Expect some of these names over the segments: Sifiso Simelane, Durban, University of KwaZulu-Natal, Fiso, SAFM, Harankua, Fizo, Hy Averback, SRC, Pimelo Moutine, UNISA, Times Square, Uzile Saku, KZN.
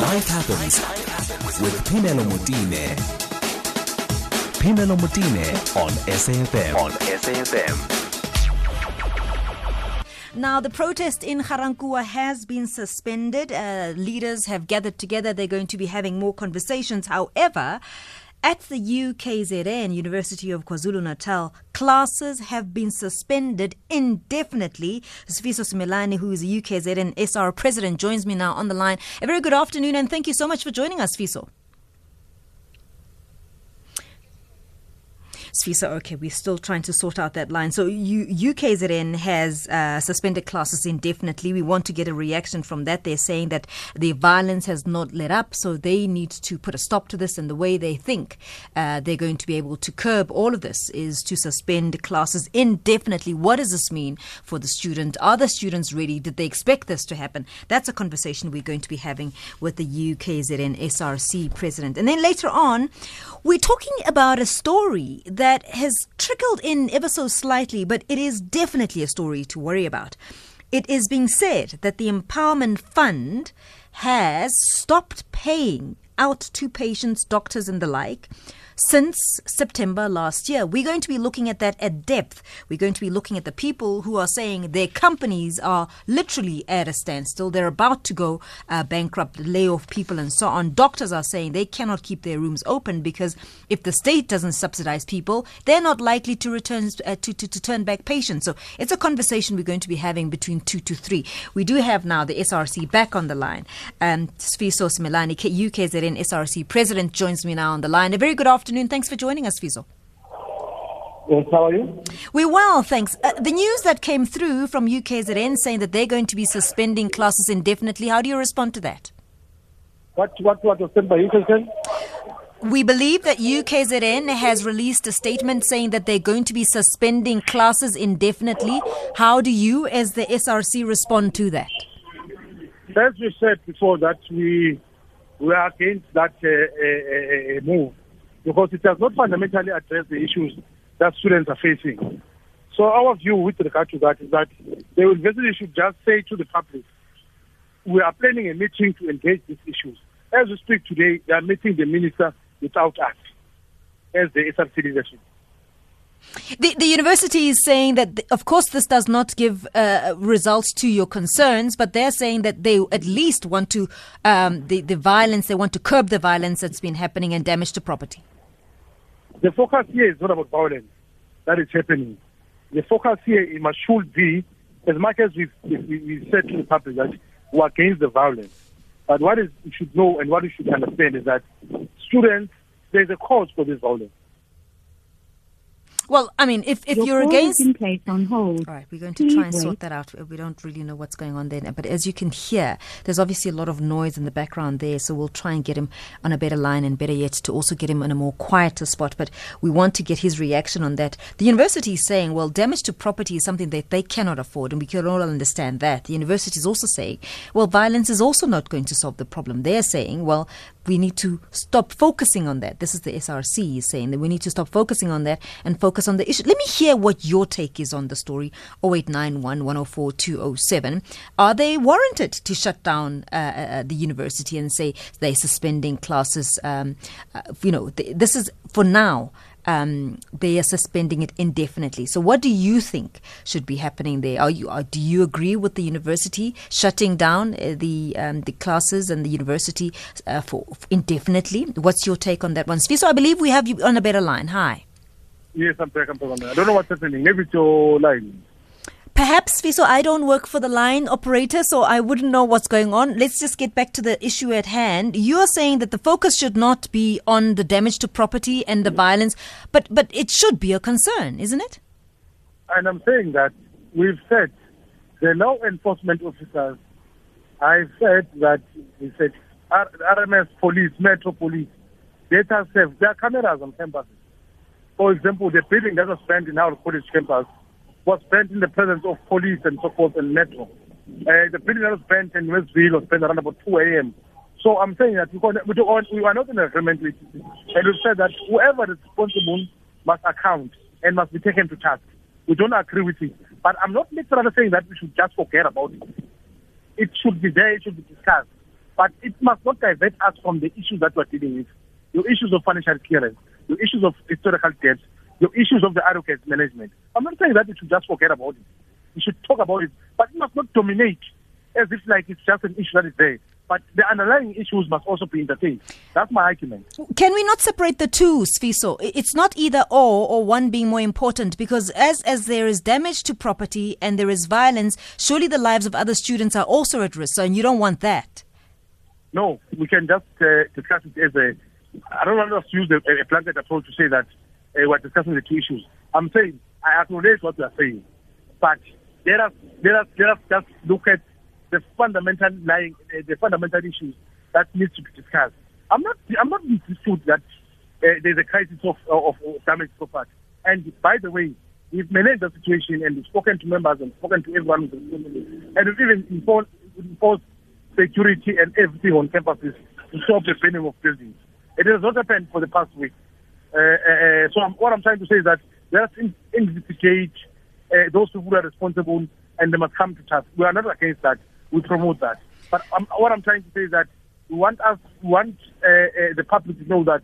Life Happens with Pimelo Moutine. Pimelo Moutine on SAFM. Now, the protest in Harankua has been suspended. Leaders have gathered together. They're going to be having more conversations. However, at the UKZN, University of KwaZulu-Natal, classes have been suspended indefinitely. Sifiso Simelane, who is the UKZN SR president, joins me now on the line. A very good afternoon, and thank you so much for joining us, Fiso. Fiso, okay, we're still trying to sort out that line. So UKZN has suspended classes indefinitely. We want to get a reaction from that. They're saying that the violence has not let up, so they need to put a stop to this. And the way they think they're going to be able to curb all of this is to suspend classes indefinitely. What does this mean for the student? Are the students ready? Did they expect this to happen? That's a conversation we're going to be having with the UKZN SRC president. And then later on, we're talking about a story that has trickled in ever so slightly, but it is definitely a story to worry about. It is being said that the Empowerment Fund has stopped paying out to patients, doctors and the like since September last year. We're going to be looking at that at depth. We're going to be looking at the people who are saying their companies are literally at a standstill. They're about to go bankrupt, lay off people and so on. Doctors are saying they cannot keep their rooms open because if the state doesn't subsidize people, they're not likely to return to turn back patients. So it's a conversation we're going to be having between 2 to 3. We do have now the SRC back on the line. Sifiso Simelane, UKZN SRC president, joins me now on the line. A very good afternoon. Thanks for joining us, Fizo. Yes, how are you? We're well, thanks. The news that came through from UKZN saying that they're going to be suspending classes indefinitely, how do you respond to that? What was said by UKZN? We believe that UKZN has released a statement saying that they're going to be suspending classes indefinitely. How do you, as the SRC, respond to that? As we said before, that we are against that move, because it does not fundamentally address the issues that students are facing. So our view with regard to that is that the university should just say to the public, we are planning a meeting to engage these issues. As we speak today, they are meeting the minister without us, as the SRC leadership. The university is saying that, of course, this does not give results to your concerns, but they're saying that they at least want to, the violence, they want to curb the violence that's been happening and damage to property. The focus here is not about violence that is happening. The focus here should be, as much as we said to the public that we are against the violence, but what is you should know and what you should understand is that students, there's a cause for this violence. Well, I mean, if you're against... Your call has been placed on hold. All right, we're going to try and sort that out. We don't really know what's going on there now. But as you can hear, there's obviously a lot of noise in the background there, so we'll try and get him on a better line and better yet to also get him in a more quieter spot. But we want to get his reaction on that. The university is saying, well, damage to property is something that they cannot afford, and we can all understand that. The university is also saying, well, violence is also not going to solve the problem. They're saying, well, we need to stop focusing on that. This is the SRC saying that we need to stop focusing on that and focus on the issue. Let me hear what your take is on the story. 0891 104 207. Are they warranted to shut down the university and say they're suspending classes? This is for now. They are suspending it indefinitely. So what do you think should be happening there? Do you agree with the university shutting down the classes and the university for indefinitely? What's your take on that one? Sifiso, I believe we have you on a better line. Hi. Yes, I'm back. I don't know what's happening. Maybe it's your line. Perhaps, Fiso, I don't work for the line operator, so I wouldn't know what's going on. Let's just get back to the issue at hand. You're saying that the focus should not be on the damage to property and the violence, but it should be a concern, isn't it? And I'm saying that we've said the law enforcement officers, I've said that we said RMS police, Metro police, data safe, there are cameras on campuses. For example, the building that was banned in our college campus was banned in the presence of police and so forth and Metro. The building that was banned in Westville was banned around about 2 a.m. So I'm saying that we are not in agreement with it. And we've said that whoever is responsible must account and must be taken to task. We don't agree with it. But I'm not necessarily saying that we should just forget about it. It should be there, it should be discussed. But it must not divert us from the issues that we're dealing with. Your issues of financial clearance, your issues of historical debts, your issues of the arrogant management. I'm not saying that you should just forget about it. You should talk about it, but it must not dominate as if like it's just an issue that is there. But the underlying issues must also be entertained. That's my argument. Can we not separate the two, Sifiso? It's not either or one being more important, because as there is damage to property and there is violence, surely the lives of other students are also at risk, and you don't want that. No, we can just discuss it as a... I don't want us to use a blanket approach to say that we're discussing the two issues. I'm saying, I acknowledge what we are saying, but let us just look at the fundamental issues that needs to be discussed. I'm not in dispute that there's a crisis of damage so far. And by the way, we've managed the situation and we've spoken to members and spoken to everyone in the community, and we've even imposed security and everything on campuses to stop the burning of buildings. It has not happened for the past week. What I'm trying to say is that let us investigate those people who are responsible, and they must come to task. We are not against that. We promote that. But what I'm trying to say is that we want the public to know that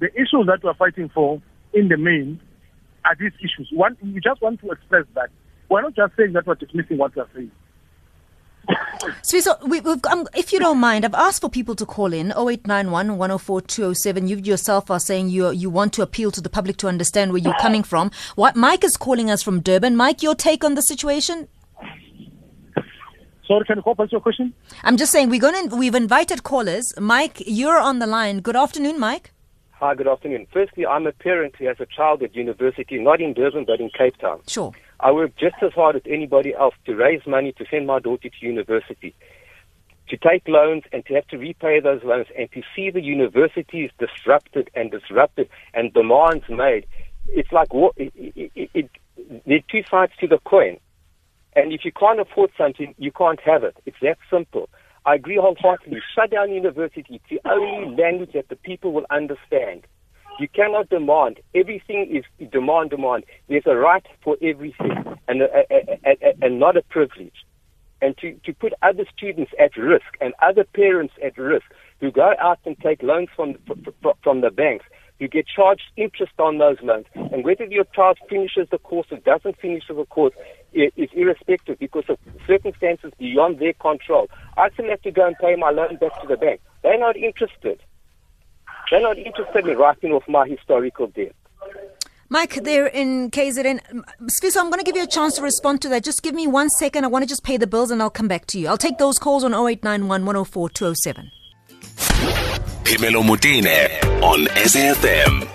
the issues that we are fighting for in the main are these issues. We just want to express that. We're not just saying that we're dismissing what we are saying. Sifiso, if you don't mind, I've asked for people to call in 0891 104 207. You yourself are saying you want to appeal to the public to understand where you're coming from. What Mike is calling us from Durban. Mike, your take on the situation? Sorry, can you call back your question? I'm just saying we've invited callers. Mike, you're on the line. Good afternoon, Mike. Hi, good afternoon. Firstly, I'm a parent who has a child at university, not in Durban but in Cape Town. Sure. I work just as hard as anybody else to raise money to send my daughter to university, to take loans and to have to repay those loans, and to see the universities disrupted and demands made. It's like there are two sides to the coin. And if you can't afford something, you can't have it. It's that simple. I agree wholeheartedly. Shut down university. It's the only language that the people will understand. You cannot demand. Everything is demand. There's a right for everything and not a privilege. And to put other students at risk and other parents at risk who go out and take loans from the banks, you get charged interest on those loans. And whether your child finishes the course or doesn't finish the course is irrespective because of circumstances beyond their control. I still have to go and pay my loan back to the bank. They're not interested. They're not interested in writing off my historical debt. Mike, there in KZN. Sifiso, I'm going to give you a chance to respond to that. Just give me 1 second. I want to just pay the bills and I'll come back to you. I'll take those calls on 0891 104 207. Pimelo Moutine on SAFM.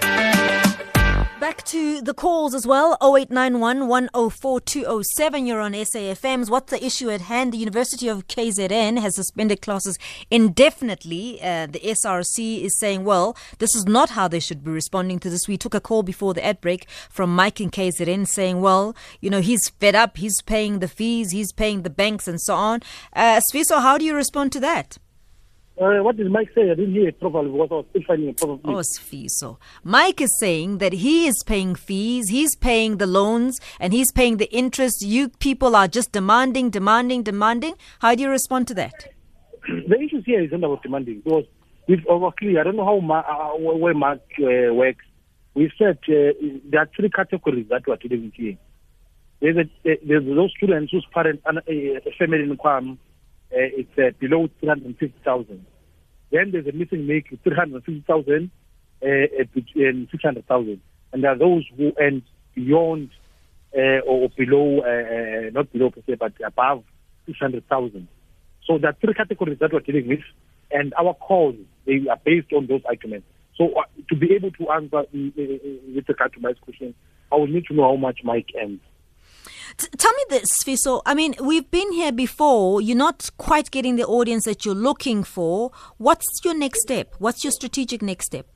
Back to the calls as well. 0891 104 207. You're on SAFM's. What's the issue at hand? The University of KZN has suspended classes indefinitely. The SRC is saying, well, this is not how they should be responding to this. We took a call before the ad break from Mike in KZN saying, well, he's fed up. He's paying the fees. He's paying the banks and so on. Sifiso, how do you respond to that? What did Mike say? I didn't hear it properly because I was still finding it properly. Oh, Sifiso. Mike is saying that he is paying fees, he's paying the loans, and he's paying the interest. You people are just demanding. How do you respond to that? The issue here is not about demanding because we've overclear. I don't know where Mark works. We said there are three categories that we are dealing with here. There's those students whose parents and family income. It's below 350,000. Then there's a missing make 350,000 and 600,000. And there are those who earn beyond or below, not below per se, but above 600,000. So there are three categories that we're dealing with, and our calls they are based on those arguments. So to be able to answer with regard to my question, I will need to know how much Mike earns. Tell me this, Fiso. I mean, we've been here before. You're not quite getting the audience that you're looking for. What's your next step? What's your strategic next step?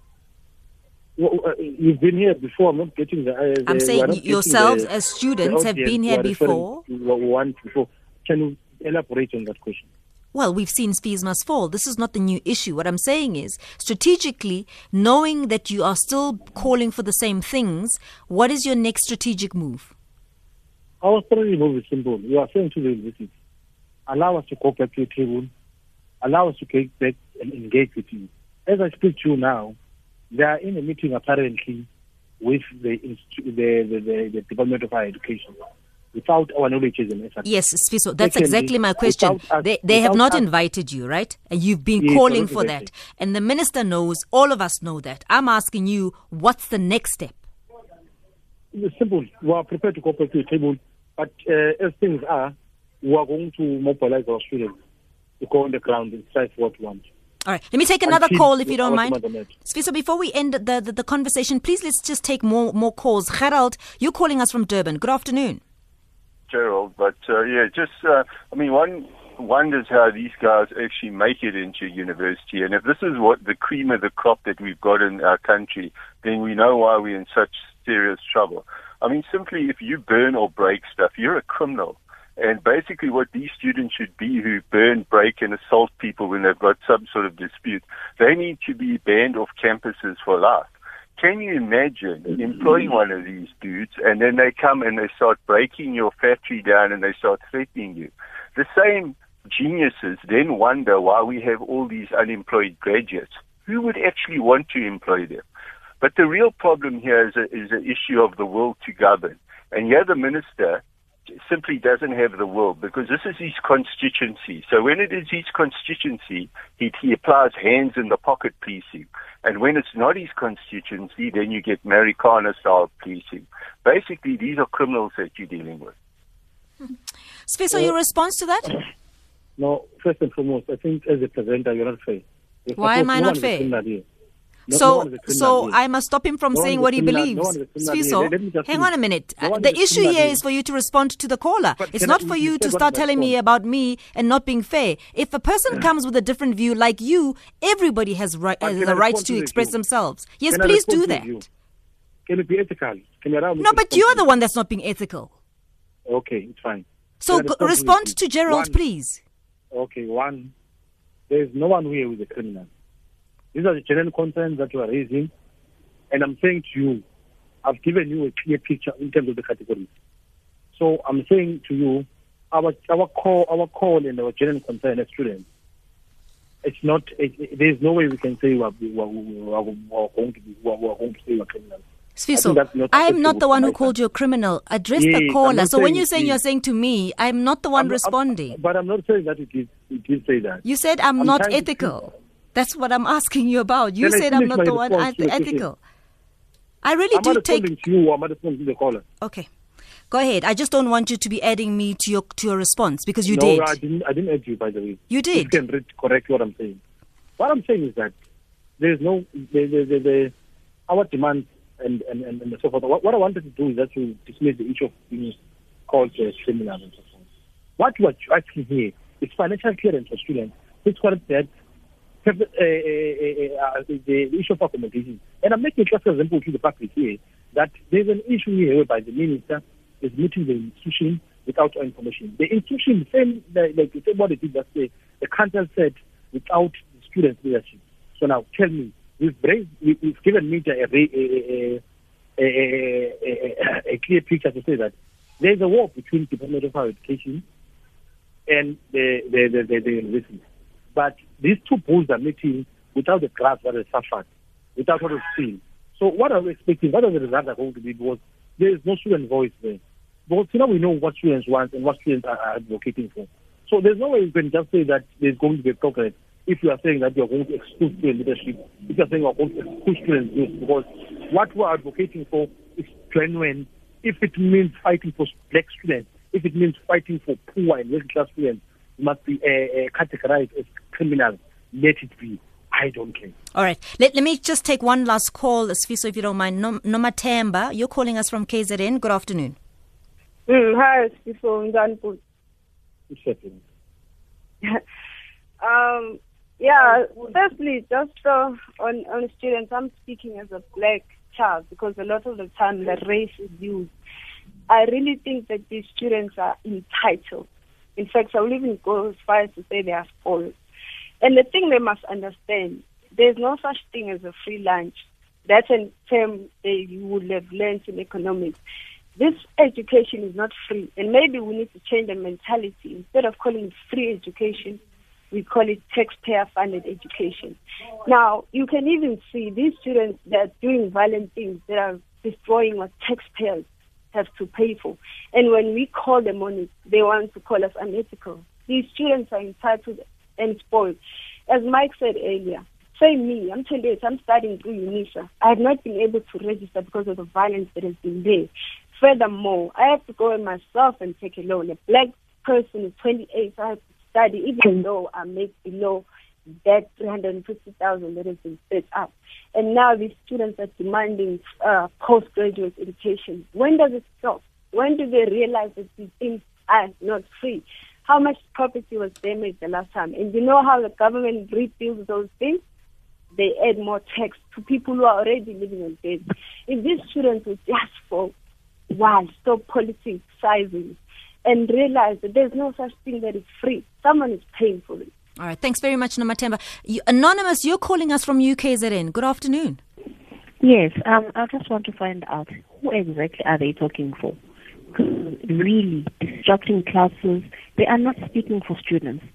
Well, you've been here before. I'm not getting the... I'm saying yourselves as students have been here before. Can you elaborate on that question? Well, we've seen fees must fall. This is not the new issue. What I'm saying is, strategically, knowing that you are still calling for the same things, what is your next strategic move? Our strategy is simple. We are saying to the university, allow us to go back to the table, allow us to get back and engage with you. As I speak to you now, they are in a meeting apparently with the Department of Higher Education. Without our knowledge as an SRC. Yes, Sifiso, that's exactly my question. They have not invited you, right? And you've been calling for that. And the minister knows, all of us know that. I'm asking you, what's the next step? It's simple. We are prepared to go back to the table. But as things are, we are going to mobilize our students to go on the ground and strive for what we want. All right, let me take another call if you don't mind. Sifiso, before we end the conversation, please let's just take more calls. Gerald, you're calling us from Durban. Good afternoon. Gerald, but one wonders how these guys actually make it into university. And if this is what the cream of the crop that we've got in our country, then we know why we're in such serious trouble. I mean, simply if you burn or break stuff, you're a criminal. And basically what these students should be who burn, break and assault people when they've got some sort of dispute, they need to be banned off campuses for life. Can you imagine employing one of these dudes and then they come and they start breaking your factory down and they start threatening you? The same geniuses then wonder why we have all these unemployed graduates. Who would actually want to employ them? But the real problem here is an issue of the will to govern. And here the minister simply doesn't have the will because this is his constituency. So when it is his constituency, he applies hands in the pocket policing. And when it's not his constituency, then you get Marikana-style policing. Basically, these are criminals that you're dealing with. Sifiso, your response to that? No, first and foremost, I think as a presenter, you're not fair. Why am I not fair? So I must stop him from saying what he believes. Sifiso, hang on a minute. The issue here is for you to respond to the caller. It's not for you to start telling me about me and not being fair. If a person comes with a different view like you, everybody has the right to express themselves. Yes, please do that. Can it be ethical? No, but you're the one that's not being ethical. Okay, it's fine. So respond to Gerald, please. Okay, one, there's no one here with a criminal. These are the general concerns that you are raising. And I'm saying to you, I've given you a clear picture in terms of the categories. So I'm saying to you, our call and our general concern as students, it's not, there's no way we can say we are going to say we are criminals. Sifiso, I'm not the one who called you a criminal. Address the caller. So when you're saying to me, I'm not the one responding. But I'm not saying that you did say that. You said I'm not ethical. That's what I'm asking you about. You said I'm not the one ethical. I really do take... I'm not responding to you. I'm not responding to the caller. Okay. Go ahead. I just don't want you to be adding me to your response because you did. No, I didn't add you, by the way. You did. You can read correctly what I'm saying. What I'm saying is that there's no... our demands and so forth. What I wanted to do is that to dismiss the issue of being called a criminal and so forth. What you are asking here is financial clearance for students. It's correct that the issue of accommodation. And I'm making just an example to the public here that there's an issue here whereby the minister is meeting the institution without information. The institution, same what it did last year, the council said without the student leadership. So now tell me, we've given media a clear picture to say that there's a war between the Department of Higher Education and the university. But these two bulls are meeting without the grass that is suffered, without what is seen. So what are we expecting? What are the results are going to be? Because there is no student voice there. Because now we know what students want and what students are advocating for. So there's no way you can just say that there's going to be progress if you are saying that you're going to exclude student leadership, if you're saying you're going to exclude student youth. Because what we're advocating for is genuine. If it means fighting for black students, if it means fighting for poor and middle-class students, must be categorized as criminal. Let it be. I don't care. All right. Let me just take one last call, Sifiso, if you don't mind. Nomatemba, you're calling us from KZN. Good afternoon. Hi, Sifiso. What's happening? Firstly, just on students, I'm speaking as a black child because a lot of the time the race is used. I really think that these students are entitled. In fact, I will even go as far as to say they are spoiled. And the thing they must understand, there's no such thing as a free lunch. That's a term that you would have learned in economics. This education is not free, and maybe we need to change the mentality. Instead of calling it free education, We call it taxpayer-funded education. Now, you can even see these students that are doing violent things, that are destroying what taxpayers have to pay for. And when we call them on it, they want to call us unethical. These students are entitled and spoiled. As Mike said earlier, say me, I'm 28, I'm studying through UNISA. I have not been able to register because of the violence that has been there. Furthermore, I have to go in myself and take a loan. A black person is 28, so I have to study, even though I make below that 350,000 that has been set up. And now these students are demanding postgraduate education. When does it stop? When do they realize that these things are not free? How much property was damaged the last time? And you know how the government rebuilds those things? They add more tax to people who are already living on debt. If these students would just for one stop politicizing and realize that there's no such thing that is free, someone is paying for it. All right, thanks very much, Nomatemba. Anonymous, you're calling us from UKZN. Good afternoon. Yes, I just want to find out who exactly are they talking for? Really, disrupting classes, they are not speaking for students.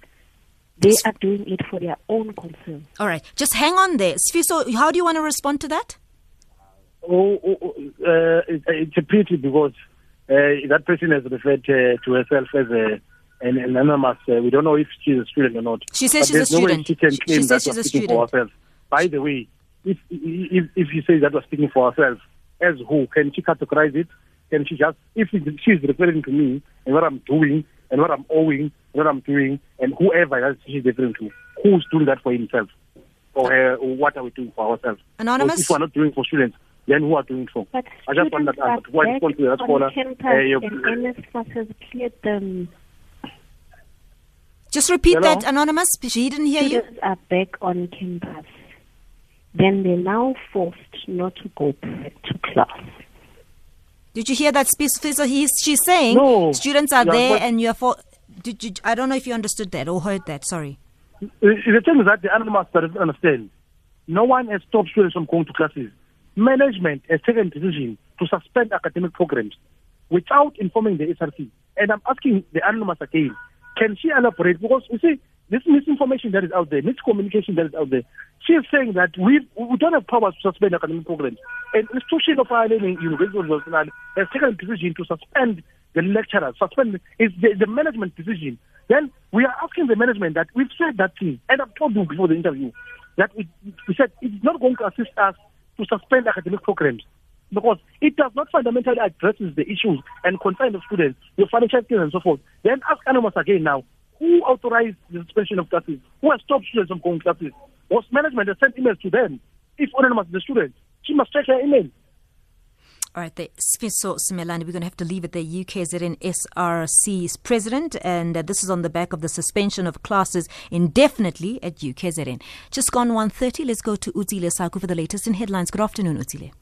They are doing it for their own concern. All right, just hang on there. Sifiso, how do you want to respond to that? It's a pity because that person has referred to herself as an anonymous. We don't know if she's a student or not. She says she's a student. She can claim that she's speaking for herself. By the way, if she says that was speaking for herself, as who? Can she categorize it? Can she just, if she's referring to me and what I'm doing and what I'm owing, what I'm doing, and whoever she's referring to, who's doing that for himself or her, or what are we doing for ourselves? Anonymous? So if we're not doing for students, then who are doing so? But I just want to ask one point to that caller. Just repeat hello? That, Anonymous. She didn't hear students you. Students are back on campus. Then they're now forced not to go back to class. Did you hear that, Sifiso? She's saying no, students are there and you're for. I don't know if you understood that or heard that. Sorry. The thing is that the Anonymous doesn't understand. No one has stopped students from going to classes. Management has taken a decision to suspend academic programs without informing the SRC. And I'm asking the Anonymous again, can she elaborate? Because you see, this misinformation that is out there, miscommunication that is out there, she is saying that we don't have powers to suspend academic programs. And the institution of higher learning, University of KwaZulu-Natal, has taken a decision to suspend the lecturers, it's the management decision. Then we are asking the management that we've said that thing, and I've told you before the interview, that we said it's not going to assist us to suspend academic programs because it does not fundamentally address the issues and concern of students, the financial skills and so forth. Then ask Anonymous again now, who authorized the suspension of classes? Who has stopped students from going to classes? Was management has sent emails to them? If Anonymous is a student, she must check her email. All right, Sifiso Simelane, we're going to have to leave it there. UKZN SRC's president, and this is on the back of the suspension of classes indefinitely at UKZN. Just gone 1:30, let's go to Uzile Saku for the latest in headlines. Good afternoon, Uzile.